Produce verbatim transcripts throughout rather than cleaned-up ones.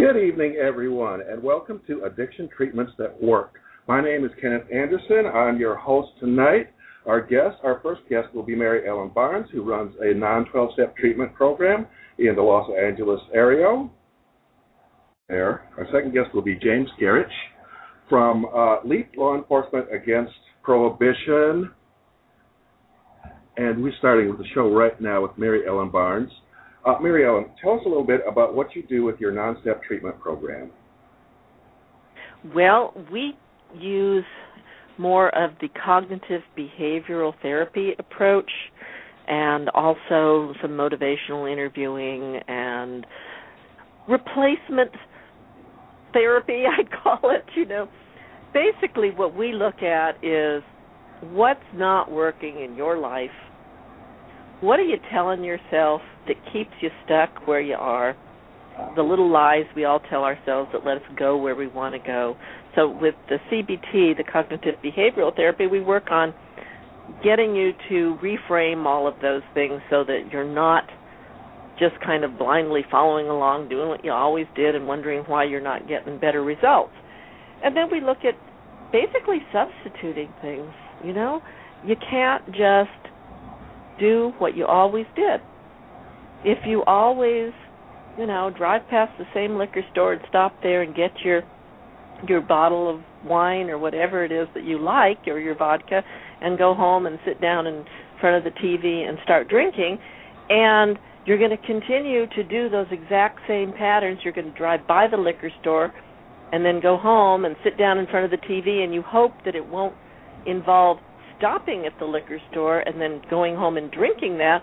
Good evening, everyone, and welcome to Addiction Treatments That Work. My name is Kenneth Anderson. I'm your host tonight. Our guest, our first guest, will be Mary Ellen Barnes, who runs a non twelve step treatment program in the Los Angeles area. There. Our second guest will be James Gierach from uh, Leap Law Enforcement Against Prohibition. And we're starting with the show right now with Mary Ellen Barnes. Uh, Mary Ellen, tell us a little bit about what you do with your non step treatment program. Well, we use more of the cognitive behavioral therapy approach and also some motivational interviewing and replacement therapy, I'd call it, you know. Basically what we look at is what's not working in your life. What are you telling yourself that keeps you stuck where you are? The little lies we all tell ourselves that let us go where we want to go. So with the C B T, the cognitive behavioral therapy, we work on getting you to reframe all of those things so that you're not just kind of blindly following along, doing what you always did and wondering why you're not getting better results. And then we look at basically substituting things, you know. You can't just do what you always did. If you always, you know, drive past the same liquor store and stop there and get your your bottle of wine or whatever it is that you like, or your vodka, and go home and sit down in front of the T V and start drinking, and you're going to continue to do those exact same patterns. You're going to drive by the liquor store and then go home and sit down in front of the T V, and you hope that it won't involve stopping at the liquor store and then going home and drinking that.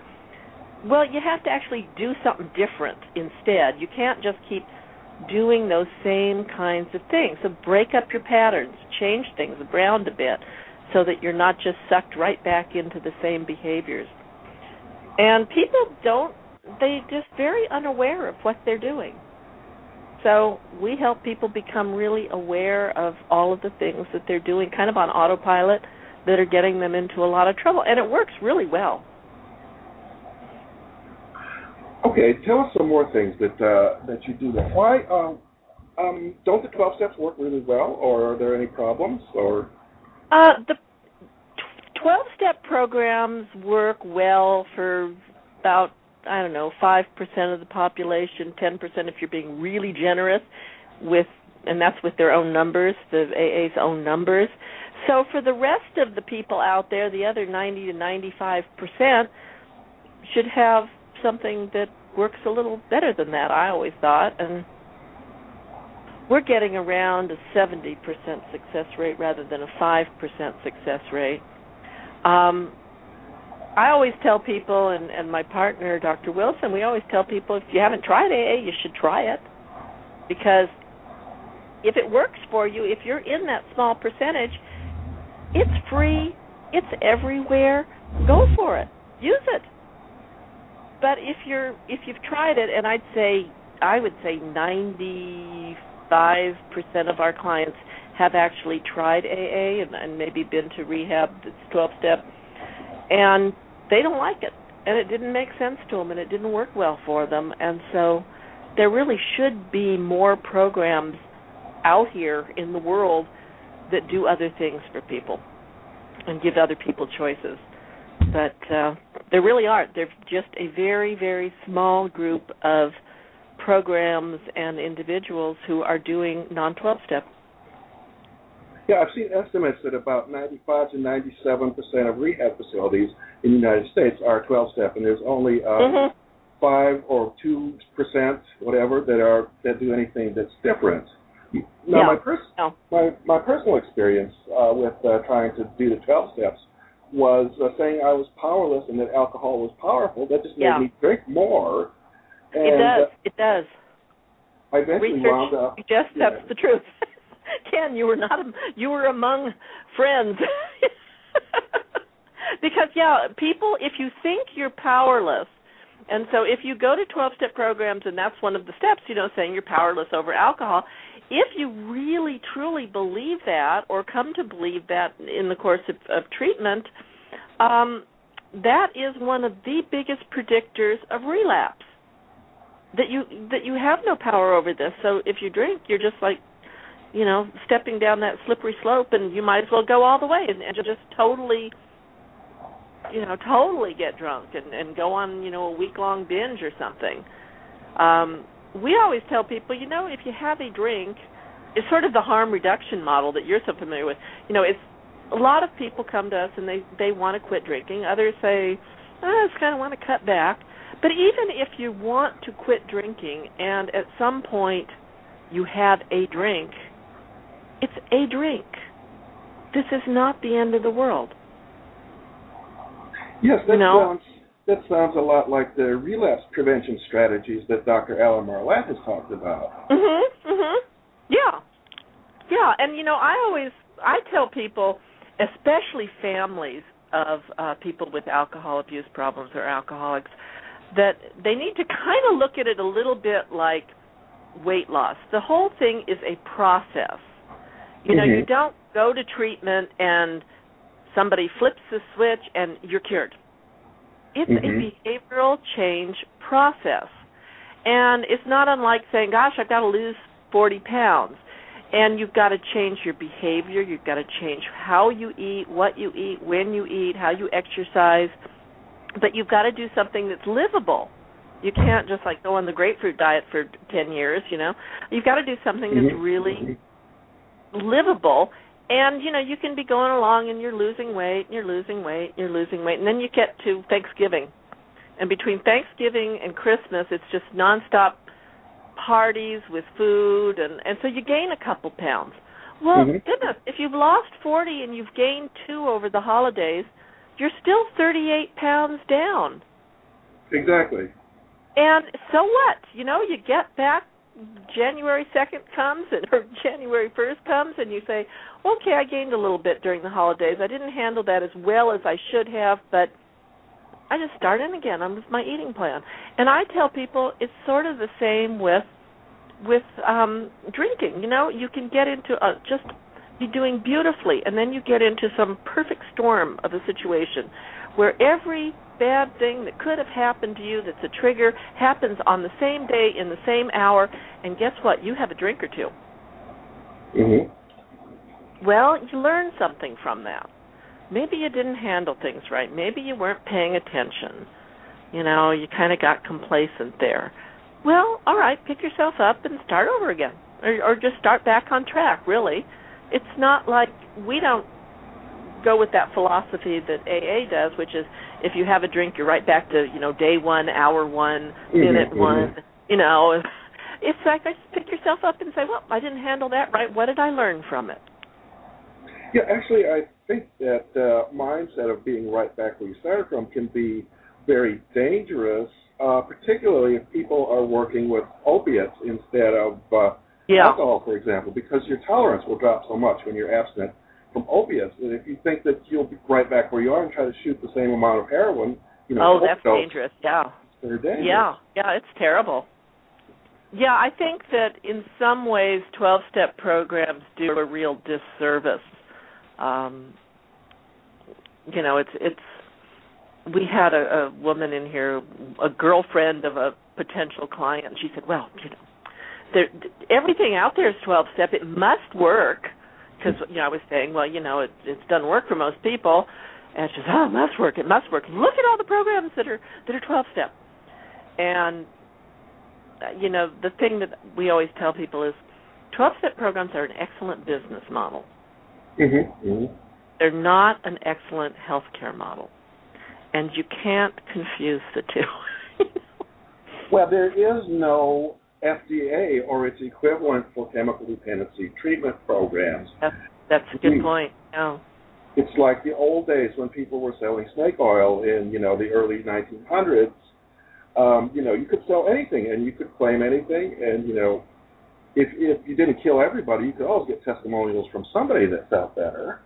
Well, you have to actually do something different instead. You can't just keep doing those same kinds of things. So break up your patterns, change things around a bit so that you're not just sucked right back into the same behaviors. And people don't, they're just very unaware of what they're doing. So we help people become really aware of all of the things that they're doing kind of on autopilot that are getting them into a lot of trouble. And it works really well. Okay, tell us some more things that uh, that you do there. Why um, um, don't the twelve steps work really well, or are there any problems? Or uh, the twelve step programs work well for about, I don't know, five percent of the population, ten percent if you're being really generous with, and that's with their own numbers, the A A's own numbers. So for the rest of the people out there, the other ninety to ninety-five percent should have something that works a little better than that, I always thought. And we're getting around a seventy percent success rate rather than a five percent success rate. Um, I always tell people, and, and my partner, Doctor Wilson, we always tell people if you haven't tried A A, you should try it. Because if it works for you, if you're in that small percentage, it's free, it's everywhere, go for it, use it. But if you're if you've tried it, and I'd say I would say ninety-five percent of our clients have actually tried A A and, and maybe been to rehab, that's twelve step, and they don't like it, and it didn't make sense to them, and it didn't work well for them, and so there really should be more programs out here in the world that do other things for people and give other people choices. But uh, there really aren't. They're just a very, very small group of programs and individuals who are doing non twelve step. Yeah, I've seen estimates that about ninety-five to ninety-seven percent of rehab facilities in the United States are twelve step, and there's only uh, mm-hmm. five or two percent, whatever, that are that do anything that's different. Now, no. my, pers- no. my, my personal experience uh, with uh, trying to do the twelve steps was uh, saying I was powerless and that alcohol was powerful. That just made yeah. me drink more. And, it does. Uh, it does. I eventually Research wound up. Just yeah. that's the truth. Ken, you were not. You were among friends. Because yeah, people. If you think you're powerless, and so if you go to twelve step programs, and that's one of the steps, you know, saying you're powerless over alcohol. If you really, truly believe that or come to believe that in the course of, of treatment, um, that is one of the biggest predictors of relapse. that you that you have no power over this. So if you drink, you're just like, you know, stepping down that slippery slope, and you might as well go all the way and, and just totally, you know, totally get drunk and, and go on, you know, a week-long binge or something. Um, we always tell people, you know, if you have a drink, it's sort of the harm reduction model that you're so familiar with. You know, it's a lot of people come to us and they, they want to quit drinking. Others say, oh, I just kind of want to cut back. But even if you want to quit drinking and at some point you have a drink, it's a drink. This is not the end of the world. Yes, that, you know? sounds, that sounds a lot like the relapse prevention strategies that Doctor Alan Marlatt has talked about. Mm-hmm, mm-hmm. Yeah, yeah. And, you know, I always, I tell people, especially families of uh, people with alcohol abuse problems or alcoholics, that they need to kind of look at it a little bit like weight loss. The whole thing is a process. You know, mm-hmm. you don't go to treatment and somebody flips the switch and you're cured. It's mm-hmm. a behavioral change process. And it's not unlike saying, gosh, I've got to lose forty pounds. And you've got to change your behavior. You've got to change how you eat, what you eat, when you eat, how you exercise. But you've got to do something that's livable. You can't just, like, go on the grapefruit diet for ten years, you know. You've got to do something that's really livable. And, you know, you can be going along and you're losing weight, and you're losing weight, and you're losing weight. And then you get to Thanksgiving. And between Thanksgiving and Christmas, it's just nonstop parties with food. And, and so you gain a couple pounds. Well, mm-hmm. goodness, if you've lost forty and you've gained two over the holidays, you're still thirty-eight pounds down. Exactly. And so what? You know, you get back, January second comes, and, or January first comes, and you say, okay, I gained a little bit during the holidays. I didn't handle that as well as I should have, but I just start in again. I'm with my eating plan. And I tell people it's sort of the same with with um, drinking. You know, you can get into a, just be doing beautifully, and then you get into some perfect storm of a situation where every bad thing that could have happened to you that's a trigger happens on the same day in the same hour, and guess what? You have a drink or two. Mm-hmm. Well, you learn something from that. Maybe you didn't handle things right. Maybe you weren't paying attention. You know, you kind of got complacent there. Well, all right, pick yourself up and start over again, or, or just start back on track, really. It's not like we don't go with that philosophy that A A does, which is if you have a drink, you're right back to, you know, day one, hour one, minute mm-hmm, one, mm-hmm. you know. It's like I pick yourself up and say, well, I didn't handle that right. What did I learn from it? Yeah, actually, I think that uh, mindset of being right back where you started from can be very dangerous, uh, particularly if people are working with opiates instead of uh, yeah. alcohol, for example, because your tolerance will drop so much when you're abstinent from opiates. And if you think that you'll be right back where you are and try to shoot the same amount of heroin, you know, oh, that's dose, dangerous. Yeah, dangerous. yeah, yeah, it's terrible. Yeah, I think that in some ways, twelve-step programs do a real disservice. Um, you know, it's it's. We had a, a woman in here, a girlfriend of a potential client, and she said, "Well, you know, there, everything out there is twelve-step. It must work." Because, you know, I was saying, well, you know, it, it doesn't work for most people. And she says, oh, it must work, it must work. Look at all the programs that are that are twelve-step. And, uh, you know, the thing that we always tell people is twelve-step programs are an excellent business model. Mm-hmm. Mm-hmm. They're not an excellent healthcare model. And you can't confuse the two. Well, there is no F D A or its equivalent for chemical dependency treatment programs. That's, that's a good point. No. It's like the old days when people were selling snake oil in, you know, the early nineteen hundreds. Um, you know, you could sell anything and you could claim anything. And, you know, if if you didn't kill everybody, you could always get testimonials from somebody that felt better.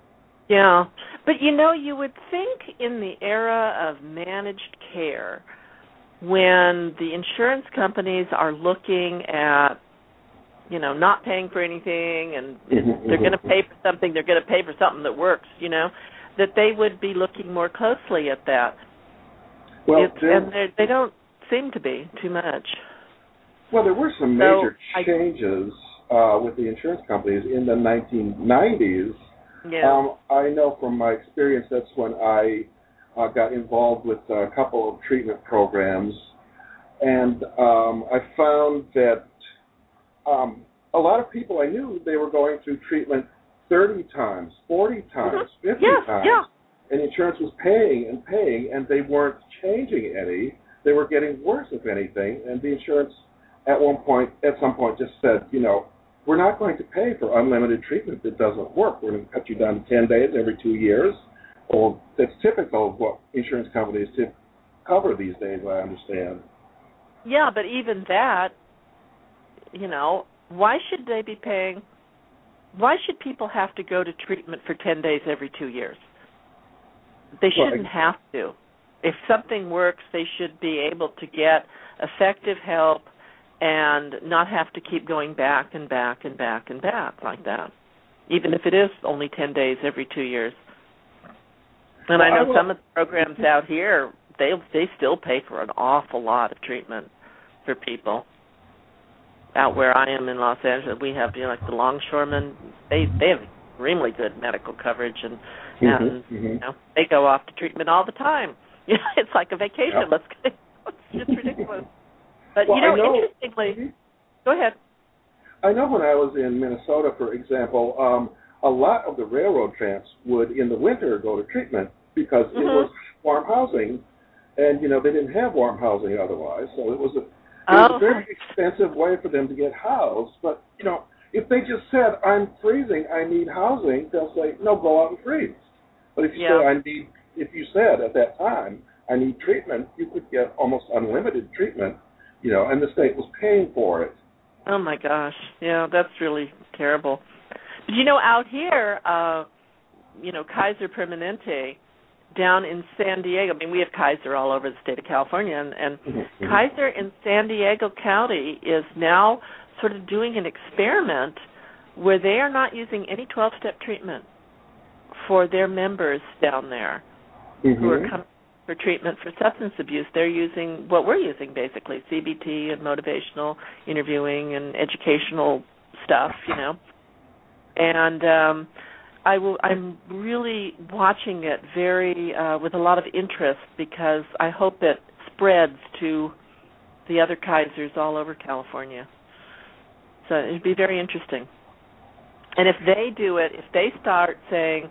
Yeah. But, you know, you would think in the era of managed care, when the insurance companies are looking at, you know, not paying for anything and mm-hmm, they're mm-hmm. going to pay for something, they're going to pay for something that works, you know, that they would be looking more closely at that. Well, Jim, and they don't seem to be too much. Well, there were some major so changes I, uh, with the insurance companies in the nineteen nineties. Yeah. Um, I know from my experience that's when I uh, got involved with a couple of treatment programs, and um, I found that um, a lot of people I knew, they were going through treatment thirty times, forty times, mm-hmm. fifty yeah, times, yeah. and insurance was paying and paying, and they weren't changing any. They were getting worse, if anything, and the insurance at one point, at some point, just said, you know, we're not going to pay for unlimited treatment that doesn't work. We're going to cut you down to ten days every two years. Well, that's typical of what insurance companies tip cover these days, I understand. Yeah, but even that, you know, why should they be paying? Why should people have to go to treatment for ten days every two years? They shouldn't well, I, have to. If something works, they should be able to get effective help and not have to keep going back and back and back and back like that, even if it is only ten days every two years. And well, I know I some of the programs out here, they they still pay for an awful lot of treatment for people. Out where I am in Los Angeles, we have, you know, like the longshoremen, they, they have extremely good medical coverage, and, mm-hmm, and mm-hmm. you know, they go off to treatment all the time. You know, it's like a vacation. Yeah. Let's get, it's just ridiculous. But, well, you know, know interestingly, mm-hmm. go ahead. I know when I was in Minnesota, for example, um, a lot of the railroad tramps would, in the winter, go to treatment because mm-hmm. it was warm housing, and, you know, they didn't have warm housing otherwise, so it was a, it was oh. a very expensive way for them to get housed. But, you know, if they just said, I'm freezing, I need housing, they'll say, no, go out and freeze. But if you yeah. said, I need, if you said at that time, I need treatment, you could get almost unlimited treatment. You know, and the state was paying for it. Oh, my gosh. Yeah, that's really terrible. But, you know, out here, uh, you know, Kaiser Permanente down in San Diego, I mean, we have Kaiser all over the state of California, and, and mm-hmm. Kaiser in San Diego County is now sort of doing an experiment where they are not using any twelve-step treatment for their members down there mm-hmm. who are coming for treatment for substance abuse. They're using what we're using, basically, C B T and motivational interviewing and educational stuff, you know. And um, I will, I'm really watching it very uh, with a lot of interest because I hope it spreads to the other Kaisers all over California. So it would be very interesting. And if they do it, if they start saying,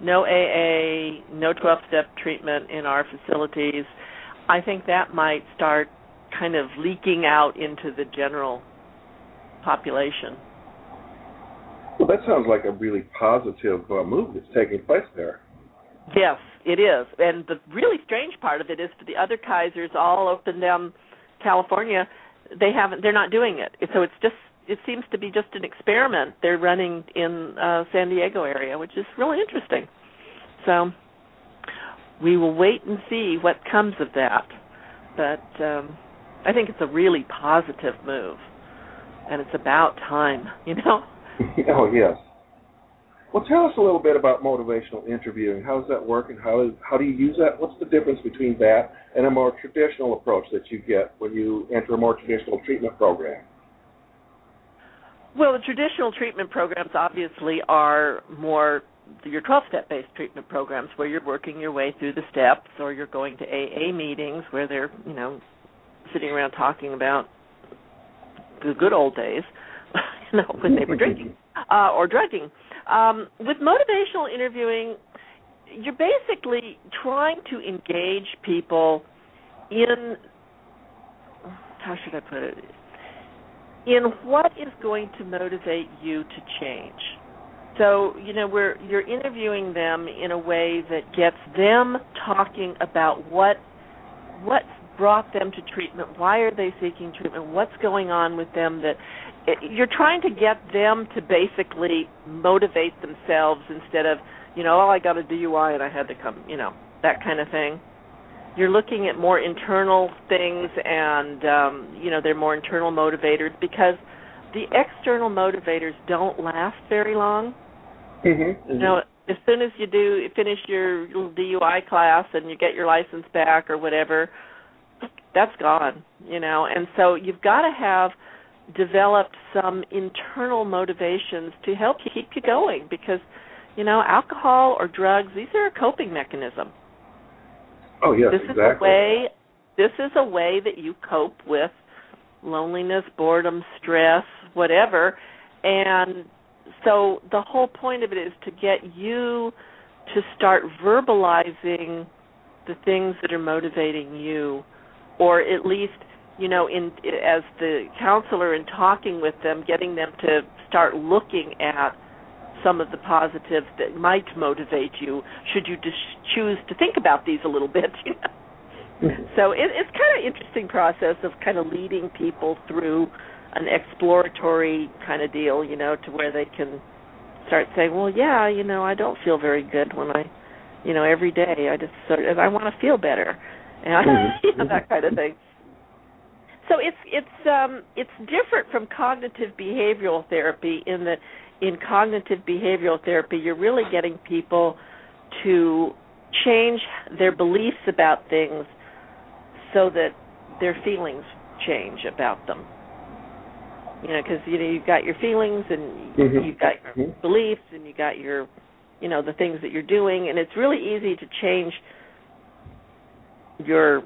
no A A, no twelve-step treatment in our facilities, I think that might start kind of leaking out into the general population. Well, that sounds like a really positive uh, move that's taking place there. Yes, it is. And the really strange part of it is for the other Kaisers all up and down California, they haven't, they're not doing it. So it's just, it seems to be just an experiment they're running in uh, San Diego area, which is really interesting. So we will wait and see what comes of that. But um, I think it's a really positive move, and it's about time, you know? Oh, yes. Well, tell us a little bit about motivational interviewing. How does that work, and how, is, how do you use that? What's the difference between that and a more traditional approach that you get when you enter a more traditional treatment program? Well, the traditional treatment programs obviously are more your twelve-step based treatment programs where you're working your way through the steps, or you're going to A A meetings where they're, you know, sitting around talking about the good old days, you know, when they were drinking uh, or drugging. Um, with motivational interviewing, you're basically trying to engage people in, how should I put it? in what is going to motivate you to change. So, you know, we're, you're interviewing them in a way that gets them talking about what what's brought them to treatment, why are they seeking treatment, what's going on with them. That it, you're trying to get them to basically motivate themselves instead of, you know, oh, I got a D U I and I had to come, you know, that kind of thing. You're looking at more internal things, and, um, you know, they're more internal motivators because the external motivators don't last very long. Mm-hmm, mm-hmm. You know, as soon as you do finish your little D U I class and you get your license back or whatever, that's gone, you know. And so you've got to have developed some internal motivations to help you keep you going, because, you know, alcohol or drugs, these are a coping mechanism. Oh, yes, this exactly. Is a way, this is a way that you cope with loneliness, boredom, stress, whatever. And so the whole point of it is to get you to start verbalizing the things that are motivating you, or at least, you know, in as the counselor in talking with them, getting them to start looking at some of the positives that might motivate you, should you just choose to think about these a little bit, you know. So it, it's kind of interesting process of kind of leading people through an exploratory kind of deal, you know, to where they can start saying, well, yeah, you know, I don't feel very good when I, you know, every day I just sort of, I want to feel better, and I, mm-hmm. you know, that kind of thing. So it's it's um, it's different from cognitive behavioral therapy in that in cognitive behavioral therapy you're really getting people to change their beliefs about things so that their feelings change about them. You know, because, you know, you've got your feelings and mm-hmm. you've got your mm-hmm. beliefs and you got your, you know, the things that you're doing, and it's really easy to change your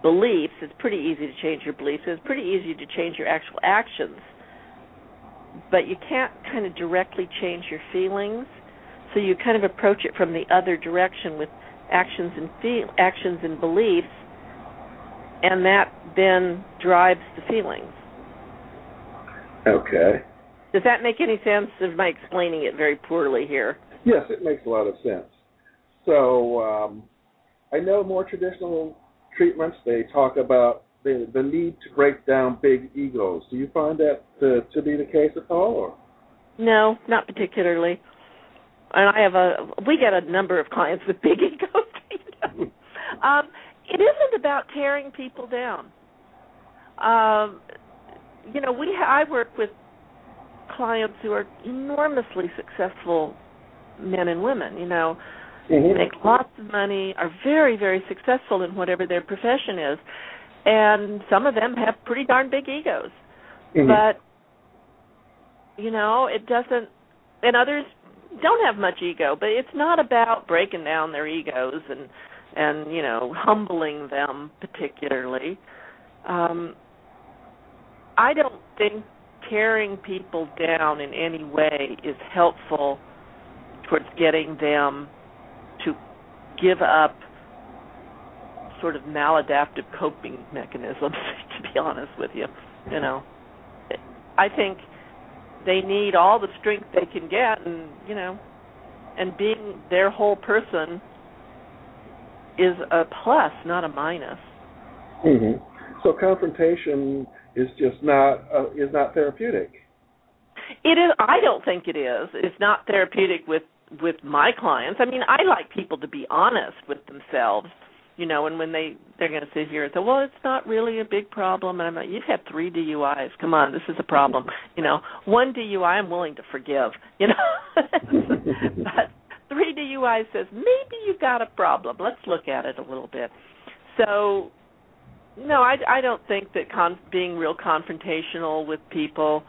beliefs. It's pretty easy to change your beliefs. It's pretty easy to change your actual actions, but you can't kind of directly change your feelings. So you kind of approach it from the other direction with actions and feel actions and beliefs, and that then drives the feelings. Okay. Does that make any sense? Am I explaining it very poorly here? Yes, it makes a lot of sense. So um, I know more traditional treatments, they talk about the, the need to break down big egos. Do you find that to, to be the case at all? Or? No, not particularly. And I have a we get a number of clients with big egos. You know? um, it isn't about tearing people down. Um, you know, we I work with clients who are enormously successful men and women. You know, mm-hmm. make lots of money, are very, very successful in whatever their profession is, and some of them have pretty darn big egos. Mm-hmm. But you know, it doesn't, and others don't have much ego, but it's not about breaking down their egos and, and you know, humbling them particularly. Um, I don't think tearing people down in any way is helpful towards getting them to give up sort of maladaptive coping mechanisms, to be honest with you. You know, I think they need all the strength they can get, and, you know, and being their whole person is a plus, not a minus. Mm-hmm. So confrontation is just not uh, is not therapeutic. It is. I don't think it is. It's not therapeutic with, with my clients. I mean, I like people to be honest with themselves, you know, and when they, they're going to sit here and say, well, it's not really a big problem. And I'm like, you've had three D U Is. Come on, this is a problem. You know, one D U I I'm willing to forgive, you know. But three D U Is says, maybe you've got a problem. Let's look at it a little bit. So, no, I, I don't think that con- being real confrontational with people,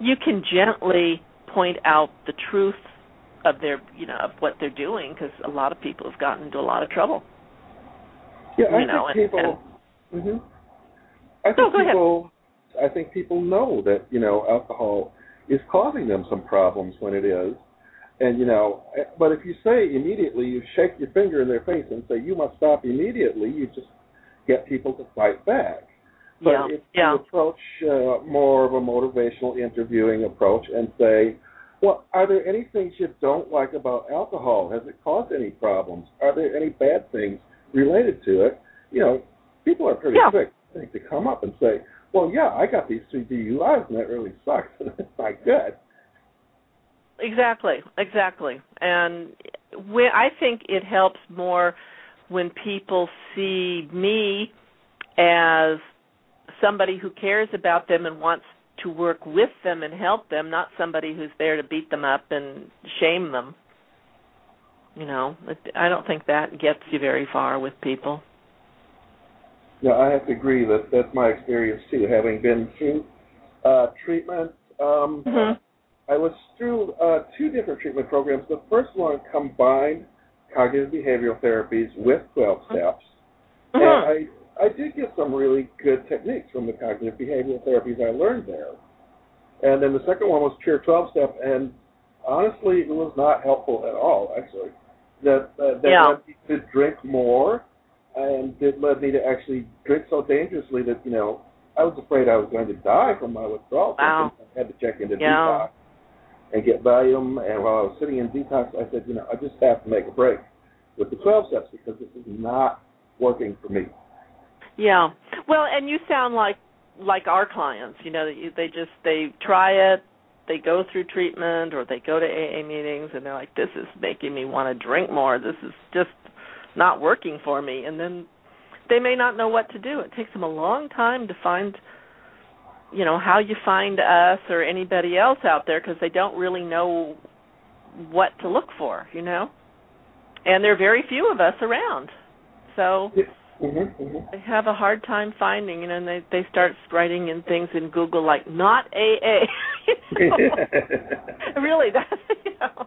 you can gently point out the truth of their, you know, of what they're doing, because a lot of people have gotten into a lot of trouble. Yeah, I you know, think people. And, and, mm-hmm. I think no, go people. Ahead. I think people know that, you know, alcohol is causing them some problems when it is, and you know, but if you say immediately, you shake your finger in their face and say you must stop immediately, you just get people to fight back. But yeah. if yeah. you approach uh, more of a motivational interviewing approach and say, well, are there any things you don't like about alcohol? Has it caused any problems? Are there any bad things related to it? You know, people are pretty yeah. quick I think, to come up and say, well, yeah, I got these three D U Is and that really sucks, and it's not good. Exactly, exactly. And when, I think it helps more when people see me as somebody who cares about them and wants to work with them and help them, not somebody who's there to beat them up and shame them. You know, I don't think that gets you very far with people. Yeah, I have to agree that that's my experience too. Having been through uh, treatment, um, mm-hmm. I was through uh, two different treatment programs. The first one combined cognitive behavioral therapies with twelve steps, mm-hmm. and I I did get some really good techniques from the cognitive behavioral therapies I learned there. And then the second one was pure twelve step, and honestly, it was not helpful at all. Actually, that uh, that yeah. led me to drink more. And it led me to actually drink so dangerously that, you know, I was afraid I was going to die from my withdrawal. Wow. I had to check into yeah. detox and get Valium. And while I was sitting in detox, I said, you know, I just have to make a break with the twelve steps because this is not working for me. Yeah. Well, and you sound like like our clients. You know, they just they try it. They go through treatment or they go to A A meetings and they're like, this is making me want to drink more. This is just not working for me, and then they may not know what to do. It takes them a long time to find, you know, how you find us or anybody else out there because they don't really know what to look for, you know. And there are very few of us around. So mm-hmm, mm-hmm. they have a hard time finding, you know, and they, they start writing in things in Google like, not A A. You know? Really, that's, you know.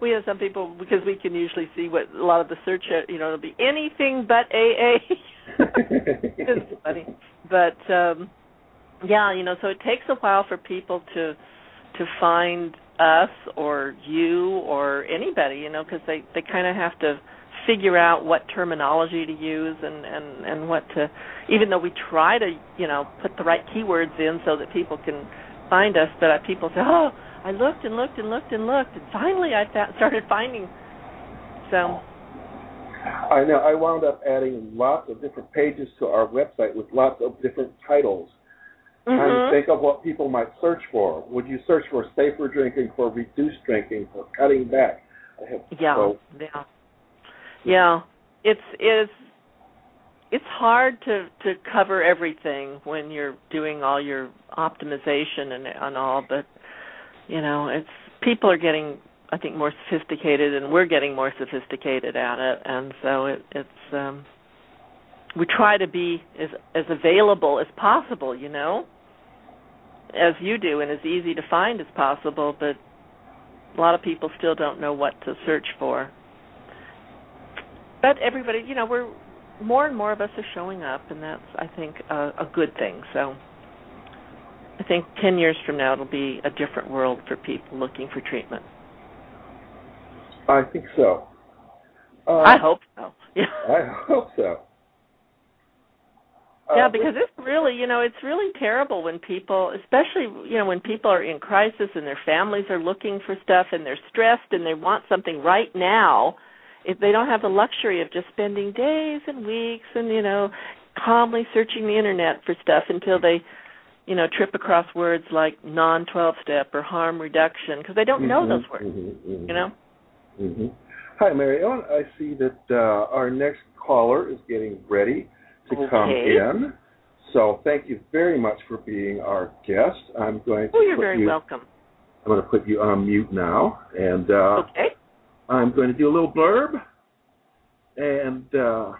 We have some people, because we can usually see what a lot of the search, you know, it'll be anything but A A. It's funny. But, um, yeah, you know, so it takes a while for people to to find us or you or anybody, you know, because they, they kind of have to figure out what terminology to use and, and, and what to, even though we try to, you know, put the right keywords in so that people can find us, but people say, oh, I looked and looked and looked and looked, and finally I fa- started finding. So, I know I wound up adding lots of different pages to our website with lots of different titles, mm-hmm. trying to think of what people might search for. Would you search for safer drinking, for reduced drinking, for cutting back? I have, yeah, so. yeah, yeah. It's it's it's hard to, to cover everything when you're doing all your optimization and and all, but. You know, it's people are getting, I think, more sophisticated, and we're getting more sophisticated at it. And so it, it's um, we try to be as as available as possible, you know, as you do, and as easy to find as possible. But a lot of people still don't know what to search for. But everybody, you know, we're more and more of us are showing up, and that's, I think, a, a good thing. So. I think ten years from now, it'll be a different world for people looking for treatment. I think so. Uh, I hope so. Yeah. I hope so. Uh, yeah, because it's really, you know, it's really terrible when people, especially, you know, when people are in crisis and their families are looking for stuff and they're stressed and they want something right now, if they don't have the luxury of just spending days and weeks and, you know, calmly searching the Internet for stuff until they, you know, trip across words like non twelve step or harm reduction, because they don't know mm-hmm, those words, mm-hmm, mm-hmm. you know? Mm-hmm. Hi, Mary Ellen. I see that uh, our next caller is getting ready to okay. come in. So thank you very much for being our guest. I'm going to oh, you're put very you, welcome. I'm going to put you on mute now. And uh, okay. I'm going to do a little blurb. And... Uh,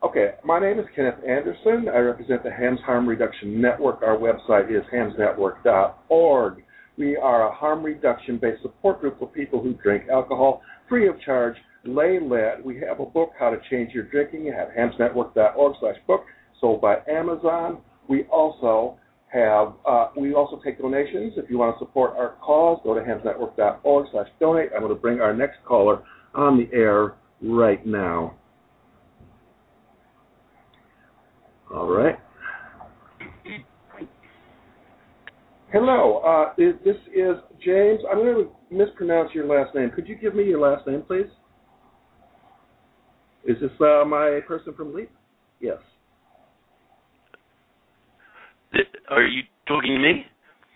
Okay, my name is Kenneth Anderson. I represent the H A M S Harm Reduction Network. Our website is hams network dot org. We are a harm reduction-based support group for people who drink alcohol, free of charge, lay let. We have a book, How to Change Your Drinking, at hams network dot org slash book, sold by Amazon. We also have uh, we also take donations. If you want to support our cause, go to hams network dot org slash donate. I'm going to bring our next caller on the air right now. All right. Hello. Uh, this is James. I'm going to mispronounce your last name. Could you give me your last name, please? Is this uh, my person from Leap? Yes. Are you talking to me?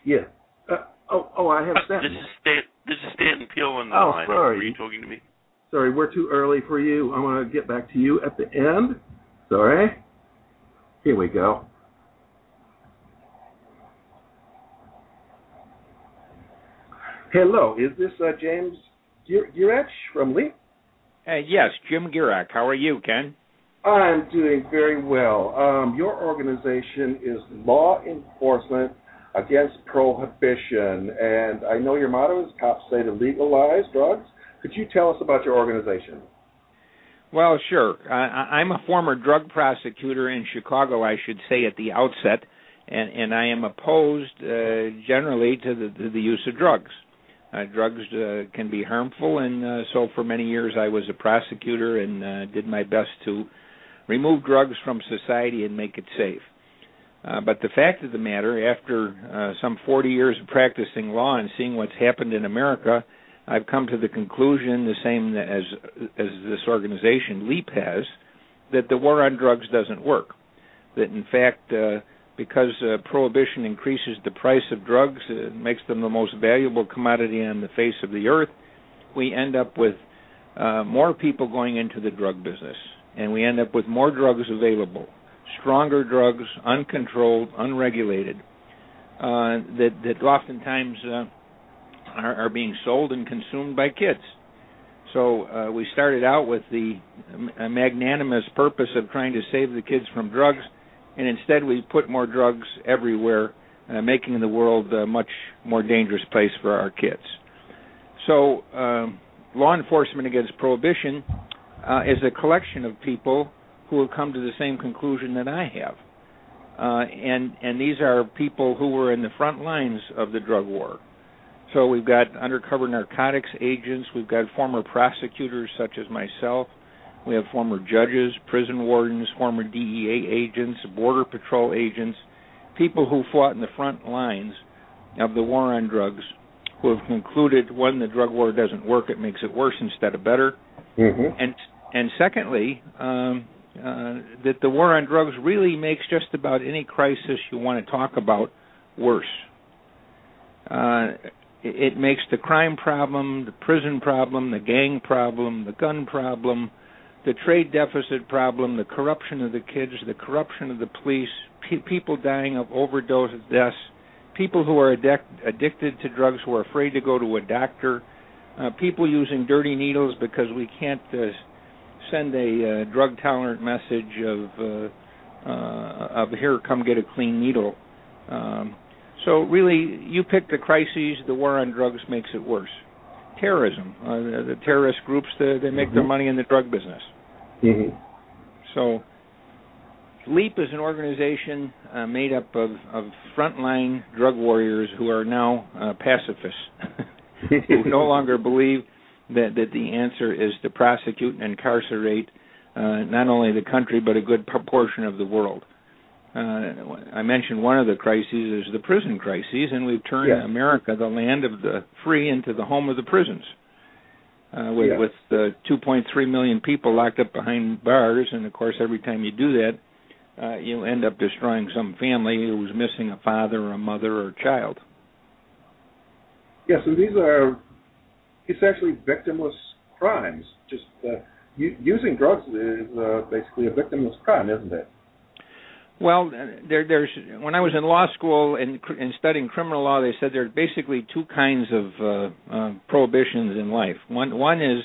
Yeah. Uh, oh, oh, I have Stanton. Uh, this, is Stan- this is Stanton Peele on the oh, line. Oh, sorry. Are you talking to me? Sorry, we're too early for you. I want to get back to you at the end. Sorry. Here we go. Hello, is this uh, James Gierach from Leap? Uh, yes, Jim Gierach. How are you, Ken? I'm doing very well. Um, your organization is Law Enforcement Against Prohibition, and I know your motto is cops say to legalize drugs. Could you tell us about your organization? Well, sure. Uh, I'm a former drug prosecutor in Chicago, I should say, at the outset, and, and I am opposed uh, generally to the, to the use of drugs. Uh, drugs uh, can be harmful, and uh, so for many years I was a prosecutor and uh, did my best to remove drugs from society and make it safe. Uh, but the fact of the matter, after uh, some forty years of practicing law and seeing what's happened in America, I've come to the conclusion, the same as as this organization, LEAP, has, that the war on drugs doesn't work. That, in fact, uh, because uh, prohibition increases the price of drugs, it makes them the most valuable commodity on the face of the earth, we end up with uh, more people going into the drug business, and we end up with more drugs available, stronger drugs, uncontrolled, unregulated, uh, that, that oftentimes uh, are, are being sold and consumed by kids. So uh, we started out with the magnanimous purpose of trying to save the kids from drugs, and instead we put more drugs everywhere, uh, making the world a much more dangerous place for our kids. So uh, Law Enforcement Against Prohibition uh, is a collection of people who have come to the same conclusion that I have. Uh, and, and these are people who were in the front lines of the drug war. So we've got undercover narcotics agents, we've got former prosecutors such as myself, we have former judges, prison wardens, former D E A agents, border patrol agents, people who fought in the front lines of the war on drugs, who have concluded, one, the drug war doesn't work, it makes it worse instead of better, mm-hmm. and and secondly, um, Uh, that the war on drugs really makes just about any crisis you want to talk about worse. Uh, it, it makes the crime problem, the prison problem, the gang problem, the gun problem, the trade deficit problem, the corruption of the kids, the corruption of the police, pe- people dying of overdose deaths, people who are addic- addicted to drugs who are afraid to go to a doctor, uh, people using dirty needles because we can't uh, send a uh, drug-tolerant message of, uh, uh, of here, come get a clean needle. Um, so really, you pick the crises, the war on drugs makes it worse. Terrorism, uh, the, the terrorist groups, the, they make mm-hmm. their money in the drug business. Mm-hmm. So LEAP is an organization uh, made up of, of frontline drug warriors who are now uh, pacifists, who no longer believe That, that the answer is to prosecute and incarcerate uh, not only the country but a good proportion of the world. Uh, I mentioned one of the crises is the prison crises, and we've turned yes. America, the land of the free, into the home of the prisons, uh, with, yes. with uh, two point three million people locked up behind bars. And, of course, every time you do that, uh, you end up destroying some family who's missing a father or a mother or a child. Yes, and these are essentially victimless crimes. Just uh, u- using drugs is uh, basically a victimless crime, isn't it? Well, there, there's. When I was in law school and, and studying criminal law, they said there are basically two kinds of uh, uh, prohibitions in life. One, one is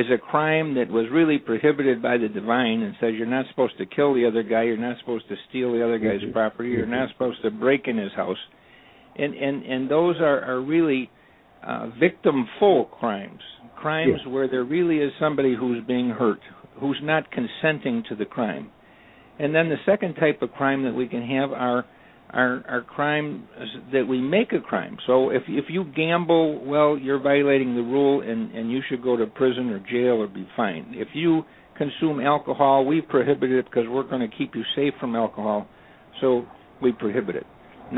is a crime that was really prohibited by the divine and says you're not supposed to kill the other guy, you're not supposed to steal the other guy's mm-hmm. property, you're mm-hmm. not supposed to break in his house, and and and those are, are really Uh, victim-full crimes, crimes yeah. where there really is somebody who's being hurt, who's not consenting to the crime. And then the second type of crime that we can have are are, are crimes that we make a crime. So if if you gamble, well, you're violating the rule, and, and you should go to prison or jail or be fined. If you consume alcohol, we prohibit it because we're going to keep you safe from alcohol, so we prohibit it.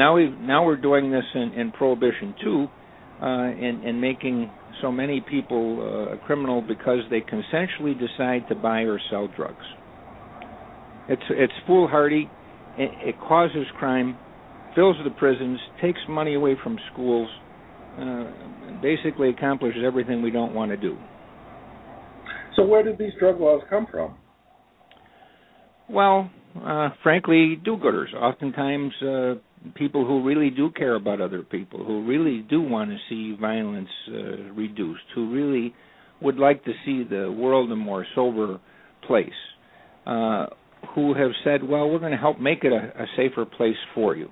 Now, we've, now we're doing this in, in Prohibition too, Uh, and, and making so many people uh, a criminal because they consensually decide to buy or sell drugs. It's it's foolhardy. It, it causes crime, fills the prisons, takes money away from schools, uh, basically accomplishes everything we don't want to do. So where did these drug laws come from? Well, uh, frankly, do-gooders. Oftentimes, uh, people who really do care about other people, who really do want to see violence uh, reduced, who really would like to see the world a more sober place. Uh, uh, who have said, well, we're going to help make it a, a safer place for you.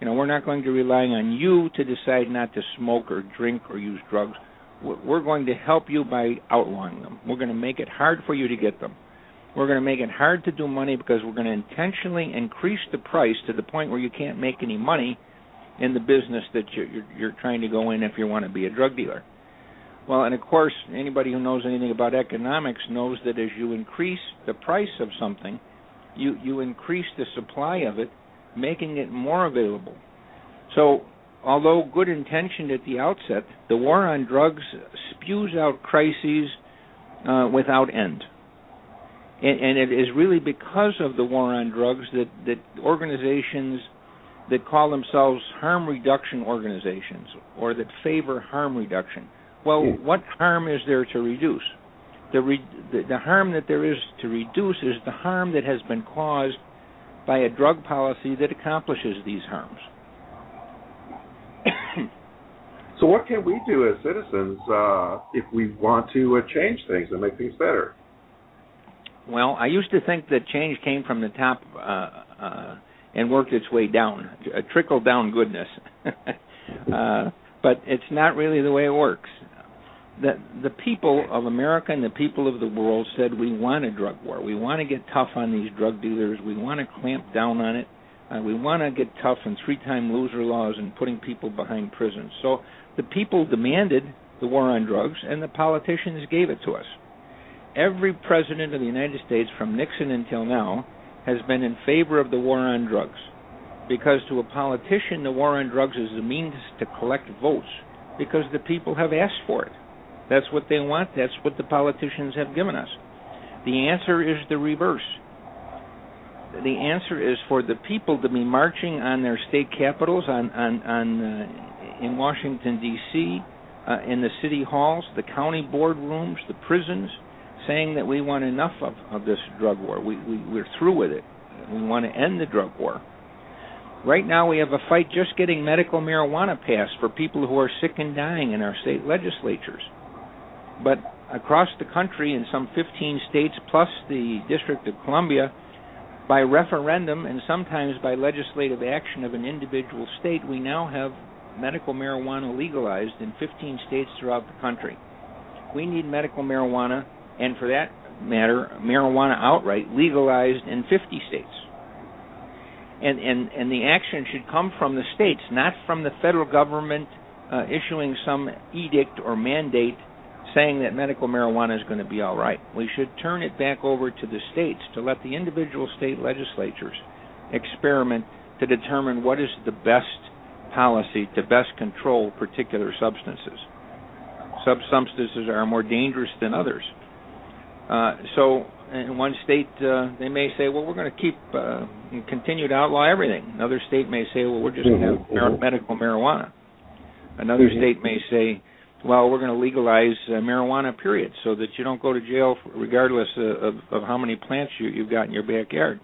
You know, we're not going to rely on you to decide not to smoke or drink or use drugs. We're going to help you by outlawing them. We're going to make it hard for you to get them. We're going to make it hard to do money because we're going to intentionally increase the price to the point where you can't make any money in the business that you're, you're trying to go in if you want to be a drug dealer. Well, and of course, anybody who knows anything about economics knows that as you increase the price of something, you, you increase the supply of it, making it more available. So although good intentioned at the outset, the war on drugs spews out crises uh, without end. And, and it is really because of the war on drugs that, that organizations that call themselves harm reduction organizations or that favor harm reduction. Well, what harm is there to reduce? The, re- the, the harm that there is to reduce is the harm that has been caused by a drug policy that accomplishes these harms. So what can we do as citizens uh, if we want to uh, change things and make things better? Well, I used to think that change came from the top uh, uh, and worked its way down, a trickle-down goodness. uh, but it's not really the way it works. The, the people of America and the people of the world said we want a drug war. We want to get tough on these drug dealers. We want to clamp down on it. Uh, we want to get tough on three-time loser laws and putting people behind prison. So the people demanded the war on drugs, and the politicians gave it to us. Every president of the United States from Nixon until now has been in favor of the war on drugs because to a politician, the war on drugs is a means to collect votes because the people have asked for it. That's what they want. That's what the politicians have given us. The answer is the reverse. The answer is for the people to be marching on their state capitals, on on, on uh, in Washington, D C, uh, in the city halls, the county boardrooms, the prisons, saying that we want enough of, of this drug war. We, we, we're through with it. We want to end the drug war. Right now we have a fight just getting medical marijuana passed for people who are sick and dying in our state legislatures. But across the country in some fifteen states plus the District of Columbia, by referendum and sometimes by legislative action of an individual state, we now have medical marijuana legalized in fifteen states throughout the country. We need medical marijuana, and for that matter, marijuana outright, legalized in fifty states. And, and, and the action should come from the states, not from the federal government uh, issuing some edict or mandate saying that medical marijuana is going to be all right. We should turn it back over to the states to let the individual state legislatures experiment to determine what is the best policy to best control particular substances. Some substances are more dangerous than others. Uh, so in one state, uh, they may say, well, we're going to keep uh, and continue to outlaw everything. Another state may say, well, we're just going to have mar- medical marijuana. Another state may say, well, we're going to legalize uh, marijuana, period, so that you don't go to jail for, regardless uh, of, of how many plants you, you've got in your backyard.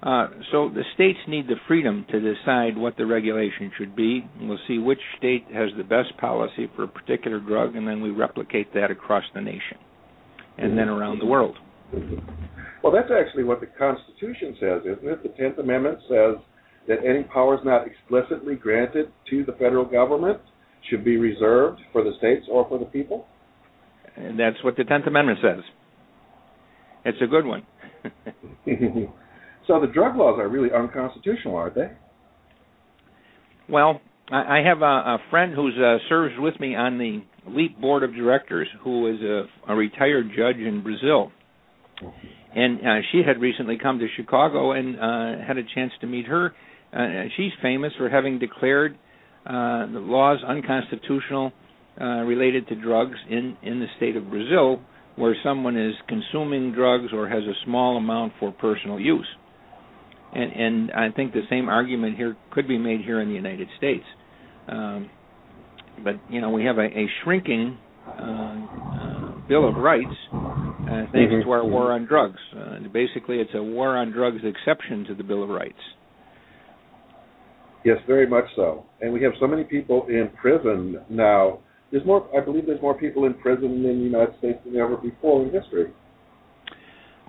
Uh, so the states need the freedom to decide what the regulation should be. And we'll see which state has the best policy for a particular drug, and then we replicate that across the nation and then around the world. Well, that's actually what the Constitution says, isn't it? The Tenth Amendment says that any powers not explicitly granted to the federal government should be reserved for the states or for the people? And that's what the Tenth Amendment says. It's a good one. So the drug laws are really unconstitutional, aren't they? Well, I have a, a friend who uh, serves with me on the Leap Board of Directors, who is a, a retired judge in Brazil. And uh, she had recently come to Chicago and uh, had a chance to meet her. Uh, she's famous for having declared Uh, the laws unconstitutional uh, related to drugs in, in the state of Brazil, where someone is consuming drugs or has a small amount for personal use. And, and I think the same argument here could be made here in the United States. Um, but, you know, we have a, a shrinking uh, uh, Bill of Rights uh, thanks to our war on drugs. Uh, basically, it's a war on drugs exception to the Bill of Rights. Yes, very much so. And we have so many people in prison now. There's more. I believe there's more people in prison in the United States than ever before in history.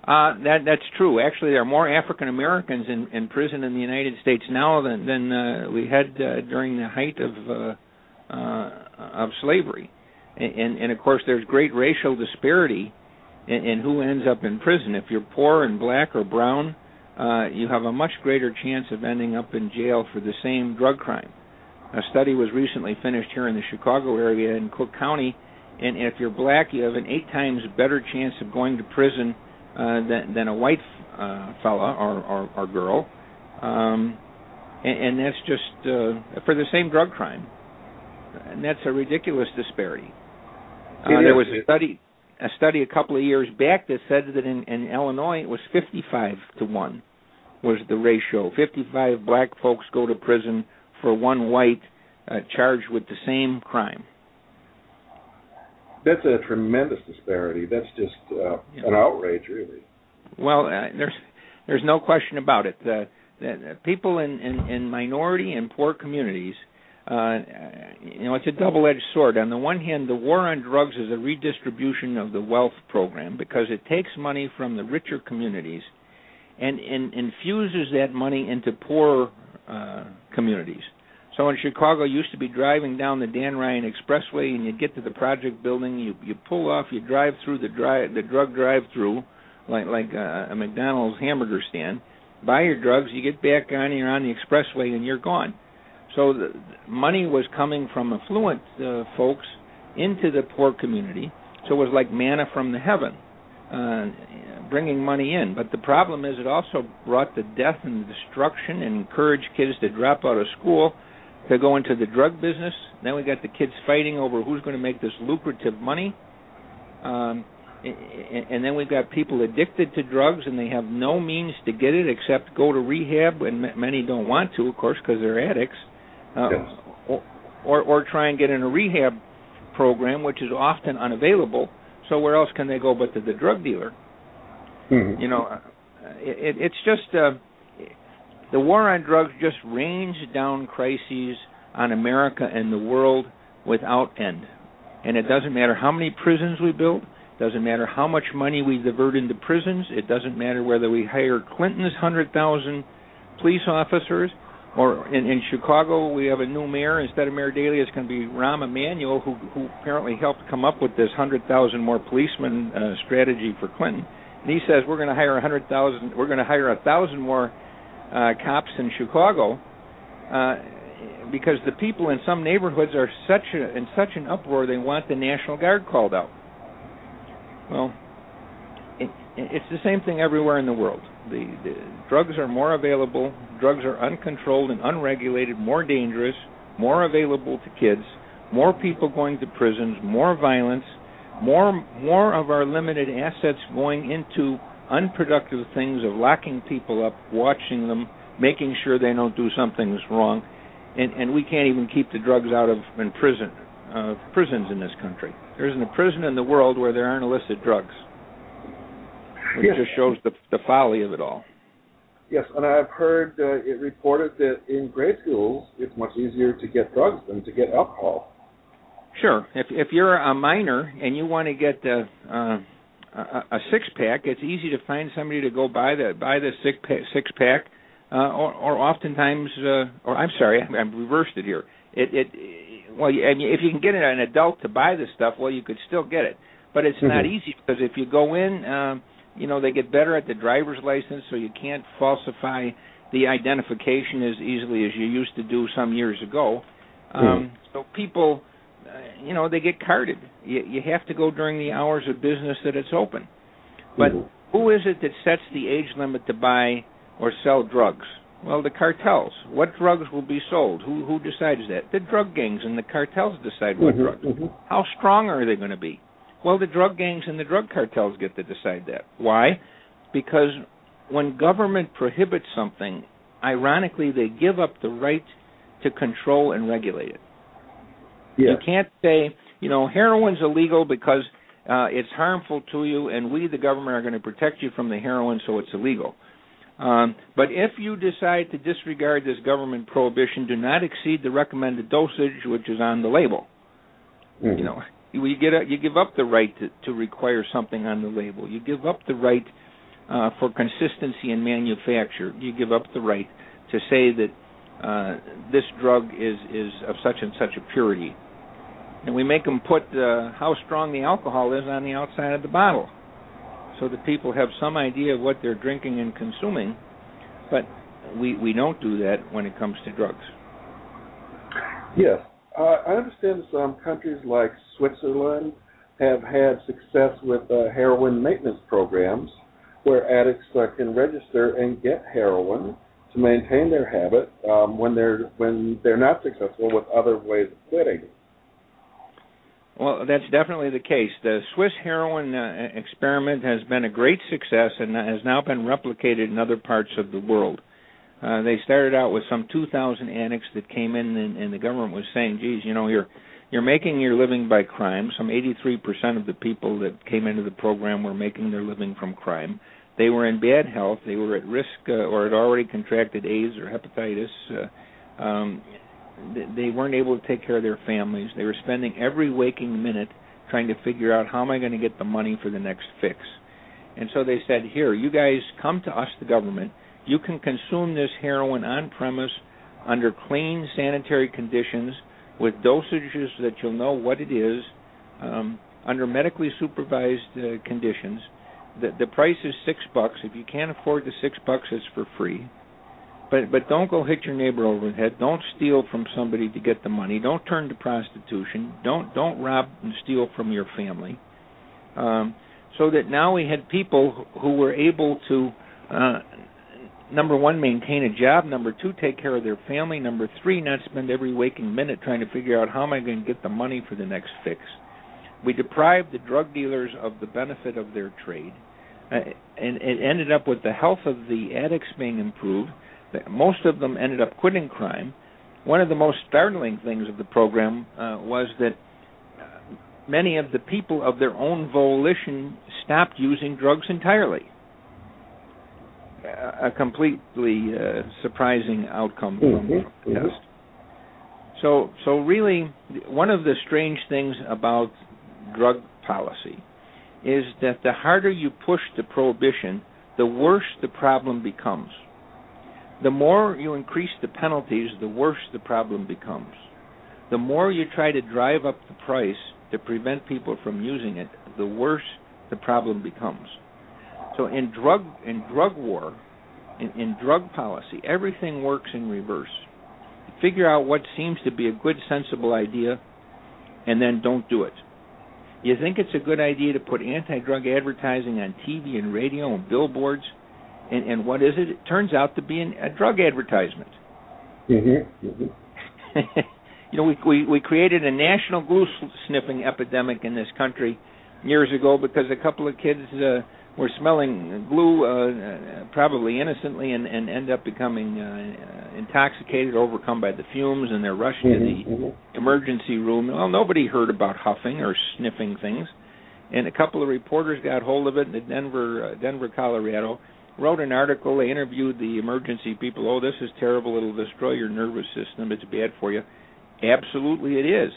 Uh, that, that's true. Actually, there are more African Americans in, in prison in the United States now than, than uh, we had uh, during the height of uh, uh, of slavery. And, and, and, of course, there's great racial disparity in, in who ends up in prison. If you're poor and black or brown, uh, you have a much greater chance of ending up in jail for the same drug crime. A study was recently finished here in the Chicago area in Cook County, and if you're black, you have an eight times better chance of going to prison Uh, than, than a white uh, fella or, or, or girl, um, and, and that's just uh, for the same drug crime, and that's a ridiculous disparity. Uh, there was a study, a study a couple of years back that said that in, in Illinois it was fifty-five to one was the ratio. fifty-five black folks go to prison for one white uh, charged with the same crime. That's a tremendous disparity. That's just uh, yeah. an outrage, really. Well, uh, there's there's no question about it. The, the, the people in, in, in minority and poor communities, uh, you know, it's a double-edged sword. On the one hand, the war on drugs is a redistribution of the wealth program because it takes money from the richer communities and, and infuses that money into poor uh, communities. So in Chicago, you used to be driving down the Dan Ryan Expressway, and you get to the project building, you you pull off, you drive through the drive the drug drive-through, like like a, a McDonald's hamburger stand, buy your drugs, you get back on, you're on the expressway, and you're gone. So the money was coming from affluent uh, folks into the poor community, so it was like manna from the heaven, uh, bringing money in. But the problem is it also brought the death and destruction and encouraged kids to drop out of school, to go into the drug business. Then we got the kids fighting over who's going to make this lucrative money. Um, and, and then we've got people addicted to drugs, and they have no means to get it except go to rehab, and many don't want to, of course, because they're addicts, uh, yes. or, or, or try and get in a rehab program, which is often unavailable. So where else can they go but to the drug dealer? Mm-hmm. You know, it, it's just... Uh, The war on drugs just rains down crises on America and the world without end. And it doesn't matter how many prisons we build. It doesn't matter how much money we divert into prisons. It doesn't matter whether we hire Clinton's one hundred thousand police officers. Or in, in Chicago, we have a new mayor. Instead of Mayor Daley, it's going to be Rahm Emanuel, who, who apparently helped come up with this one hundred thousand more policemen uh, strategy for Clinton. And he says, we're going to hire one hundred thousand, we're going to hire one thousand more Uh, cops in Chicago, uh, because the people in some neighborhoods are such a, in such an uproar they want the National Guard called out. Well, it, it's the same thing everywhere in the world. The, the drugs are more available, drugs are uncontrolled and unregulated, more dangerous, more available to kids, more people going to prisons, more violence, more more of our limited assets going into unproductive things of locking people up, watching them, making sure they don't do something that's wrong, and, and we can't even keep the drugs out of in prison, uh, prisons in this country. There isn't a prison in the world where there aren't illicit drugs. It yes. just shows the, the folly of it all. Yes, and I've heard uh, it reported that in grade schools it's much easier to get drugs than to get alcohol. Sure. If if you're a minor and you want to get the uh, uh, A, a six-pack, it's easy to find somebody to go buy the buy the six-pack, six-pack uh, or, or oftentimes, uh, or I'm sorry, I, I reversed it here. It, it well, I mean, if you can get an adult to buy this stuff, well, you could still get it, but it's mm-hmm. not easy because if you go in, um, you know, they get better at the driver's license, so you can't falsify the identification as easily as you used to do some years ago. Um, mm-hmm. So people. Uh, you know, they get carded. You, you have to go during the hours of business that it's open. But who is it that sets the age limit to buy or sell drugs? Well, the cartels. What drugs will be sold? Who who decides that? The drug gangs and the cartels decide what mm-hmm, drugs. Mm-hmm. How strong are they going to be? Well, the drug gangs and the drug cartels get to decide that. Why? Because when government prohibits something, ironically, they give up the right to control and regulate it. Yes. You can't say, you know, heroin's illegal because uh, it's harmful to you, and we, the government, are going to protect you from the heroin, so it's illegal. Um, but if you decide to disregard this government prohibition, do not exceed the recommended dosage, which is on the label. Mm-hmm. You know, you, you, get a, you give up the right to, to require something on the label. You give up the right uh, for consistency in manufacture, you give up the right to say that uh, this drug is, is of such and such a purity. And we make them put uh, how strong the alcohol is on the outside of the bottle so that people have some idea of what they're drinking and consuming, but we, we don't do that when it comes to drugs. Yes. Uh, I understand some countries like Switzerland have had success with uh, heroin maintenance programs where addicts uh, can register and get heroin to maintain their habit um, when they're when they're not successful with other ways of quitting. Well, that's definitely the case. The Swiss heroin uh, experiment has been a great success and has now been replicated in other parts of the world. Uh, they started out with some two thousand addicts that came in, and, and the government was saying, geez, you know, you're you're making your living by crime. Some eighty-three percent of the people that came into the program were making their living from crime. They were in bad health. They were at risk uh, or had already contracted AIDS or hepatitis. Uh, um, th- they weren't able to take care of their families. They were spending every waking minute trying to figure out, how am I going to get the money for the next fix? And so they said, here, you guys come to us, the government. You can consume this heroin on premise under clean sanitary conditions with dosages that you'll know what it is, um, under medically supervised uh, conditions. The, the price is six bucks. If you can't afford the six bucks, it's for free. But but don't go hit your neighbor over the head. Don't steal from somebody to get the money. Don't turn to prostitution. Don't don't rob and steal from your family. Um, so that now we had people who were able to. Uh, Number one, maintain a job. Number two, take care of their family. Number three, not spend every waking minute trying to figure out, how am I going to get the money for the next fix. We deprived the drug dealers of the benefit of their trade. Uh, and it ended up with the health of the addicts being improved. Most of them ended up quitting crime. One of the most startling things of the program uh, was that many of the people of their own volition stopped using drugs entirely. A completely uh, surprising outcome from the mm-hmm. test. Mm-hmm. So, so really, one of the strange things about drug policy is that the harder you push the prohibition, the worse the problem becomes. The more you increase the penalties, the worse the problem becomes. The more you try to drive up the price to prevent people from using it, the worse the problem becomes. So in drug in drug war, in, in drug policy, everything works in reverse. Figure out what seems to be a good, sensible idea, and then don't do it. You think it's a good idea to put anti-drug advertising on T V and radio and billboards, and, and what is it? It turns out to be an, a drug advertisement. Mm-hmm. Mm-hmm. You know, we, we, we created a national glue-sniffing epidemic in this country years ago because a couple of kids... Uh, We're smelling glue, uh, probably innocently, and, and end up becoming uh, intoxicated, overcome by the fumes, and they're rushed mm-hmm, to the mm-hmm. emergency room. Well, nobody heard about huffing or sniffing things, and a couple of reporters got hold of it in Denver, uh, Denver, Colorado, wrote an article. They interviewed the emergency people. Oh, this is terrible. It'll destroy your nervous system. It's bad for you. Absolutely it is.